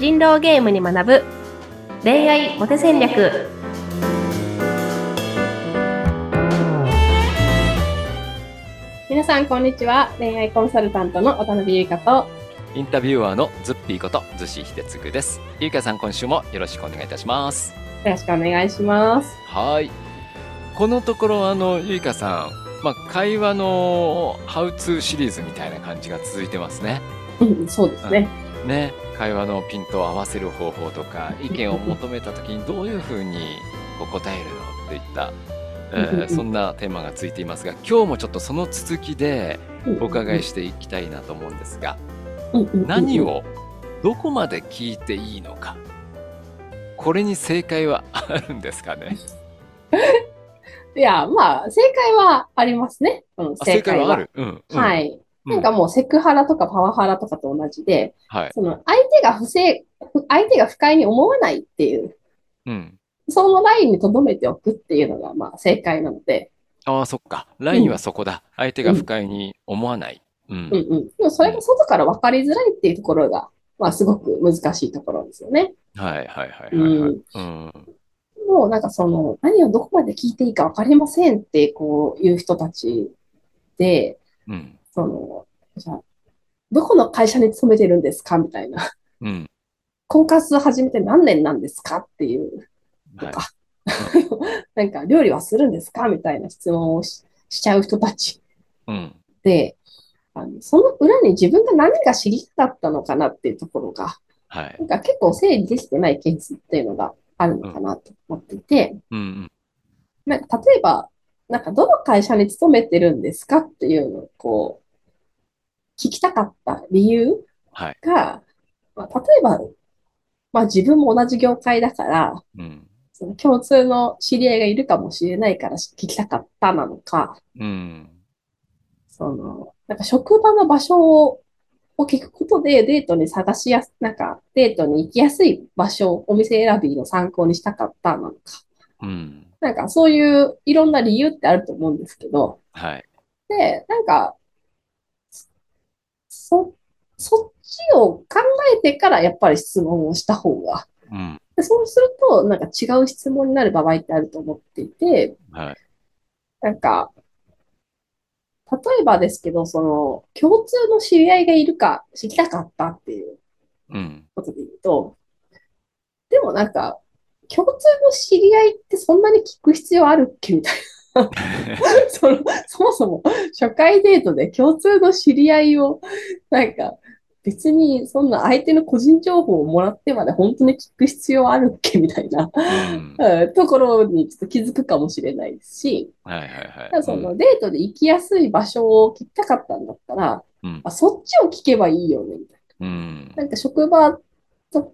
人狼ゲームに学ぶ恋愛モテ戦略。皆さんこんにちは。恋愛コンサルタントの渡辺優香とインタビュアーのズッピーこと逗子秀次です。優香さん、今週もよろしくお願いいたします。よろしくお願いします。はい、このところ優香さん、会話のハウツーシリーズみたいな感じが続いてますね。そうですね、会話のピントを合わせる方法とか、意見を求めた時にどういうふうに答えるのっていったそんなテーマがついていますが、今日もちょっとその続きでお伺いしていきたいなと思うんですが、何をどこまで聞いていいのか、これに正解はあるんですかね？いや、正解はありますね。正解はある、はい。なんかもうセクハラとかパワハラとかと同じで、その相手が不快に思わないっていう、そのラインに留めておくっていうのが正解なので。ああ、そっか。ラインはそこだ。相手が不快に思わない。でもそれが外から分かりづらいっていうところが、すごく難しいところですよね。もうなんか何をどこまで聞いていいか分かりませんってこういう人たちで、じゃあどこの会社に勤めてるんですかみたいな。婚活始めて何年なんですかっていう。とか、なんか料理はするんですかみたいな質問を しちゃう人たち、で、その裏に自分が何が知りたかったのかなっていうところが、なんか結構整理できてないケースっていうのがあるのかなと思っていて、なんか例えばなんかどの会社に勤めてるんですかっていうのをこう聞きたかった理由が、例えば、自分も同じ業界だから、その共通の知り合いがいるかもしれないから聞きたかったなのか、なんか職場の場所を聞くことでなんかデートに行きやすい場所、お店選びの参考にしたかったなのか、なんかそういういろんな理由ってあると思うんですけど、で、なんか、そっちを考えてからやっぱり質問をした方が、そうすると、なんか違う質問になる場合ってあると思っていて、なんか、例えばですけど、共通の知り合いがいるか知りたかったっていうことで言うと、でもなんか、共通の知り合いってそんなに聞く必要あるっけみたいな。そもそも初回デートで共通の知り合いを、なんか、別にそんな相手の個人情報をもらってまで本当に聞く必要あるっけみたいな、ところにちょっと気づくかもしれないですし、そのデートで行きやすい場所を聞きたかったんだったら、そっちを聞けばいいよねみたいな、なんか職場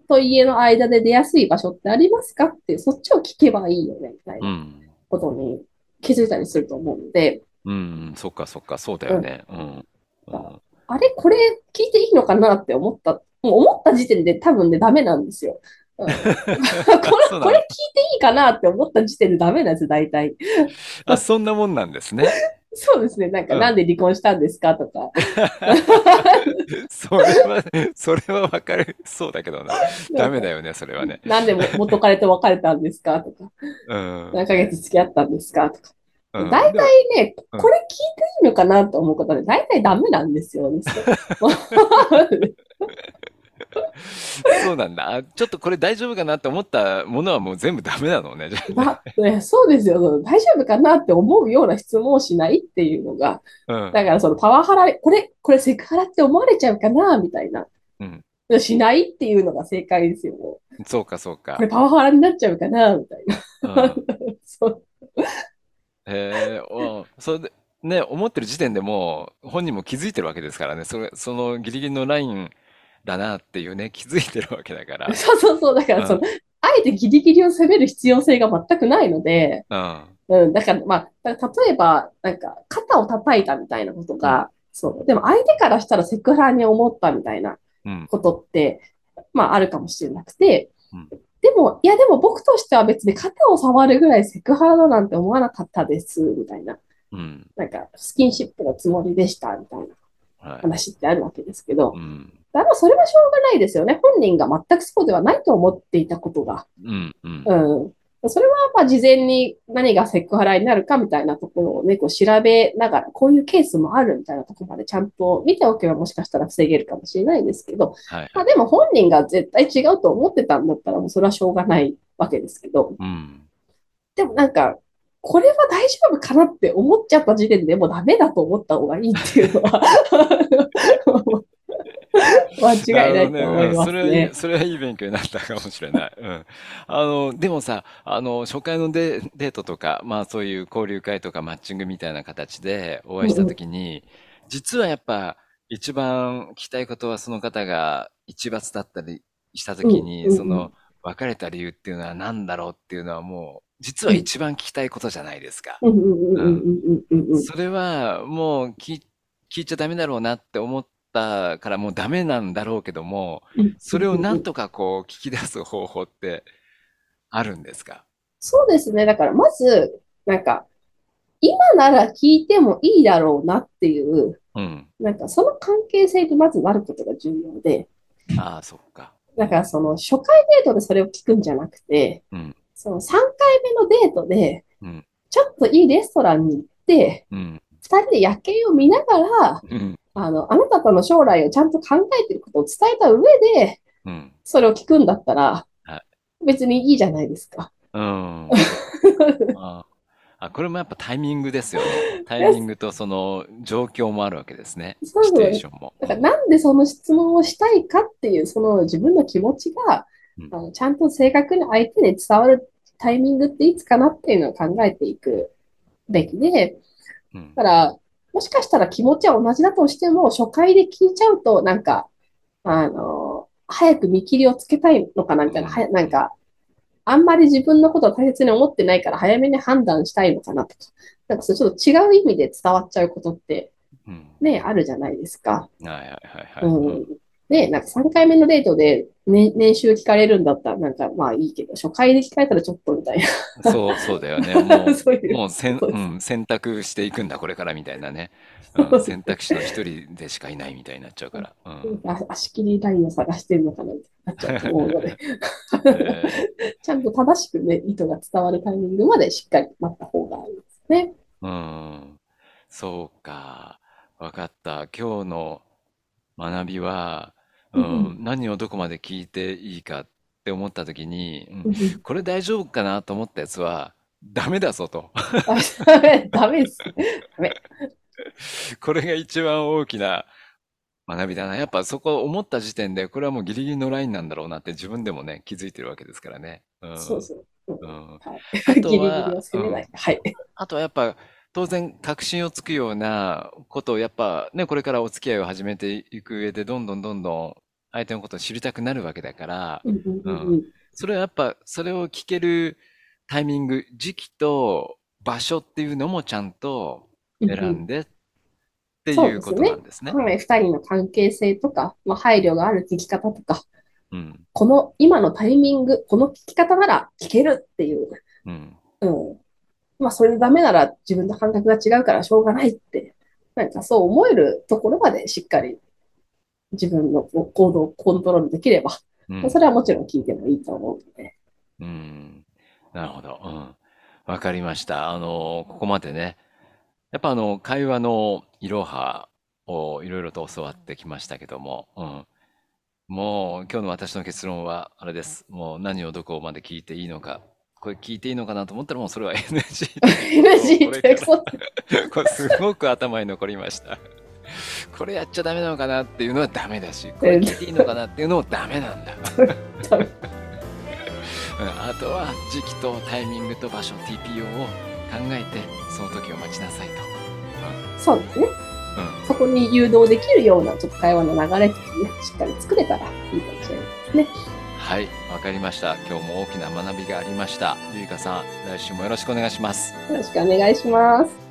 と家の間で出やすい場所ってありますかって、そっちを聞けばいいよねみたいなことに気づいたりすると思うので、そっかそっか、そうだよね。あれ、これ聞いていいのかなって思った時点で多分ね、ダメなんですよ。これ聞いていいかなって思った時点でダメなんですよ、大体。あ、そんなもんなんですね。そうですね。なんか、なんで離婚したんですかとか。それは分かる。そうだけどな。ダメだよね、それはね。なんで元彼と別れたんですかとか。何ヶ月付き合ったんですかとか。大体ね、これ聞いていいのかなと思うことで、大体ダメなんですよね。そうなんだ。ちょっとこれ大丈夫かなって思ったものはもう全部ダメなのね。そうですよ。大丈夫かなって思うような質問をしないっていうのが、だからそのパワハラ、これセクハラって思われちゃうかなみたいな。しないっていうのが正解ですよ。そうか、そうか。これパワハラになっちゃうかなみたいな。それでね、思ってる時点でもう本人も気づいてるわけですからね、そのギリギリのラインだなっていうね、気づいてるわけだから。そう、だからあえてギリギリを攻める必要性が全くないので、だから例えばなんか肩を叩いたみたいなことが、そう、でも相手からしたらセクハラに思ったみたいなことって、あるかもしれなくて、でも僕としては別に肩を触るぐらいセクハラだなんて思わなかったです、みたいな。なんか、スキンシップのつもりでした、みたいな話ってあるわけですけど、それはしょうがないですよね。本人が全くそうではないと思っていたことが。うんうんうん、それはまあ事前に何がセクハラになるかみたいなところをね、こう調べながら、こういうケースもあるみたいなところまでちゃんと見ておけばもしかしたら防げるかもしれないですけど、はい、まあ、でも本人が絶対違うと思ってたんだったらもうそれはしょうがないわけですけど、うん、でもなんか、これは大丈夫かなって思っちゃった時点でもうダメだと思った方がいいっていうのは間違いないと思いますね。それはいい勉強になったかもしれない。うん、でもさ、初回のデートとか、まあそういう交流会とかマッチングみたいな形でお会いしたときに、うん、実はやっぱ一番聞きたいことはその方が一罰だったりしたときに、うん、その別れた理由っていうのは何だろうっていうのはもう、実は一番聞きたいことじゃないですか。それはもう聞いちゃダメだろうなって思ったからもうダメなんだろうけども、それをなんとかこう聞き出す方法ってあるんですか？そうですね。だからまずなんか今なら聞いてもいいだろうなっていう、うん、なんかその関係性にまずなることが重要で。ああ、そっか。だからその初回デートでそれを聞くんじゃなくて、うん、その3回目のデートで、うん、ちょっといいレストランに行って、うん、2人で夜景を見ながら、うん、あなたとの将来をちゃんと考えてることを伝えた上で、うん、それを聞くんだったら、はい、別にいいじゃないですか。うん、これもやっぱタイミングですよね。タイミングとその状況もあるわけですね。シチュエーションも。だからなんでその質問をしたいかっていう、その自分の気持ちが、ちゃんと正確に相手に伝わるタイミングっていつかなっていうのを考えていくべきで、だから、もしかしたら気持ちは同じだとしても、初回で聞いちゃうと、なんか、早く見切りをつけたいのかなみたいな、なんか、あんまり自分のことを大切に思ってないから早めに判断したいのかなとか、なんかそれちょっと違う意味で伝わっちゃうことってね、あるじゃないですか。で、なんか3回目のデートで、ね、年収聞かれるんだったら、なんかまあいいけど、初回で聞かれたらちょっとみたいな。そうだよね。選択していくんだ、これからみたいなね。うん、選択肢の一人でしかいないみたいになっちゃうから。うん、足切りラインを探してるのかなみたいになっちゃうと思うので。ちゃんと正しくね、意図が伝わるタイミングまでしっかり待った方がいいですね。うん。そうか。わかった。今日の学びは、うん、何をどこまで聞いていいかって思った時に、うん、これ大丈夫かなと思ったやつはダメだぞとダメですこれが一番大きな学びだな。やっぱそこ思った時点でこれはもうギリギリのラインなんだろうなって自分でもね気づいてるわけですからね、うん、そうそう、うんはい、あとはギリギリは攻めない、うんはい、あとはやっぱ当然確信をつくようなことをやっぱねこれからお付き合いを始めていく上でどんどん相手のことを知りたくなるわけだから、うん、それはやっぱそれを聞けるタイミング時期と場所っていうのもちゃんと選んでっていうことなんですね。そうですね。2人の関係性とか、まあ、配慮がある聞き方とか、うん、この今のタイミングこの聞き方なら聞けるっていう、うんうんまあ、それでダメなら自分の感覚が違うからしょうがないって、なんかそう思えるところまでしっかり自分の行動をコントロールできれば、うん、それはもちろん聞いてもいいと思うので。うん、なるほど。うん。わかりました。ここまでね、やっぱ会話のいろはをいろいろと教わってきましたけども、うん。もう今日の私の結論はあれです。もう何をどこまで聞いていいのか。これ聞いていいのかなと思ったらもうそれは NG ってこれすごく頭に残りました。これやっちゃダメなのかなっていうのはダメだし、これ聞いていいのかなっていうのもダメなんだあとは時期とタイミングと場所 TPO を考えてその時を待ちなさいと、うん、そうですね、うん、そこに誘導できるようなちょっと会話の流れとかねしっかり作れたらいいかもしれないですね。はい、わかりました。今日も大きな学びがありました。ゆいかさん、来週もよろしくお願いします。よろしくお願いします。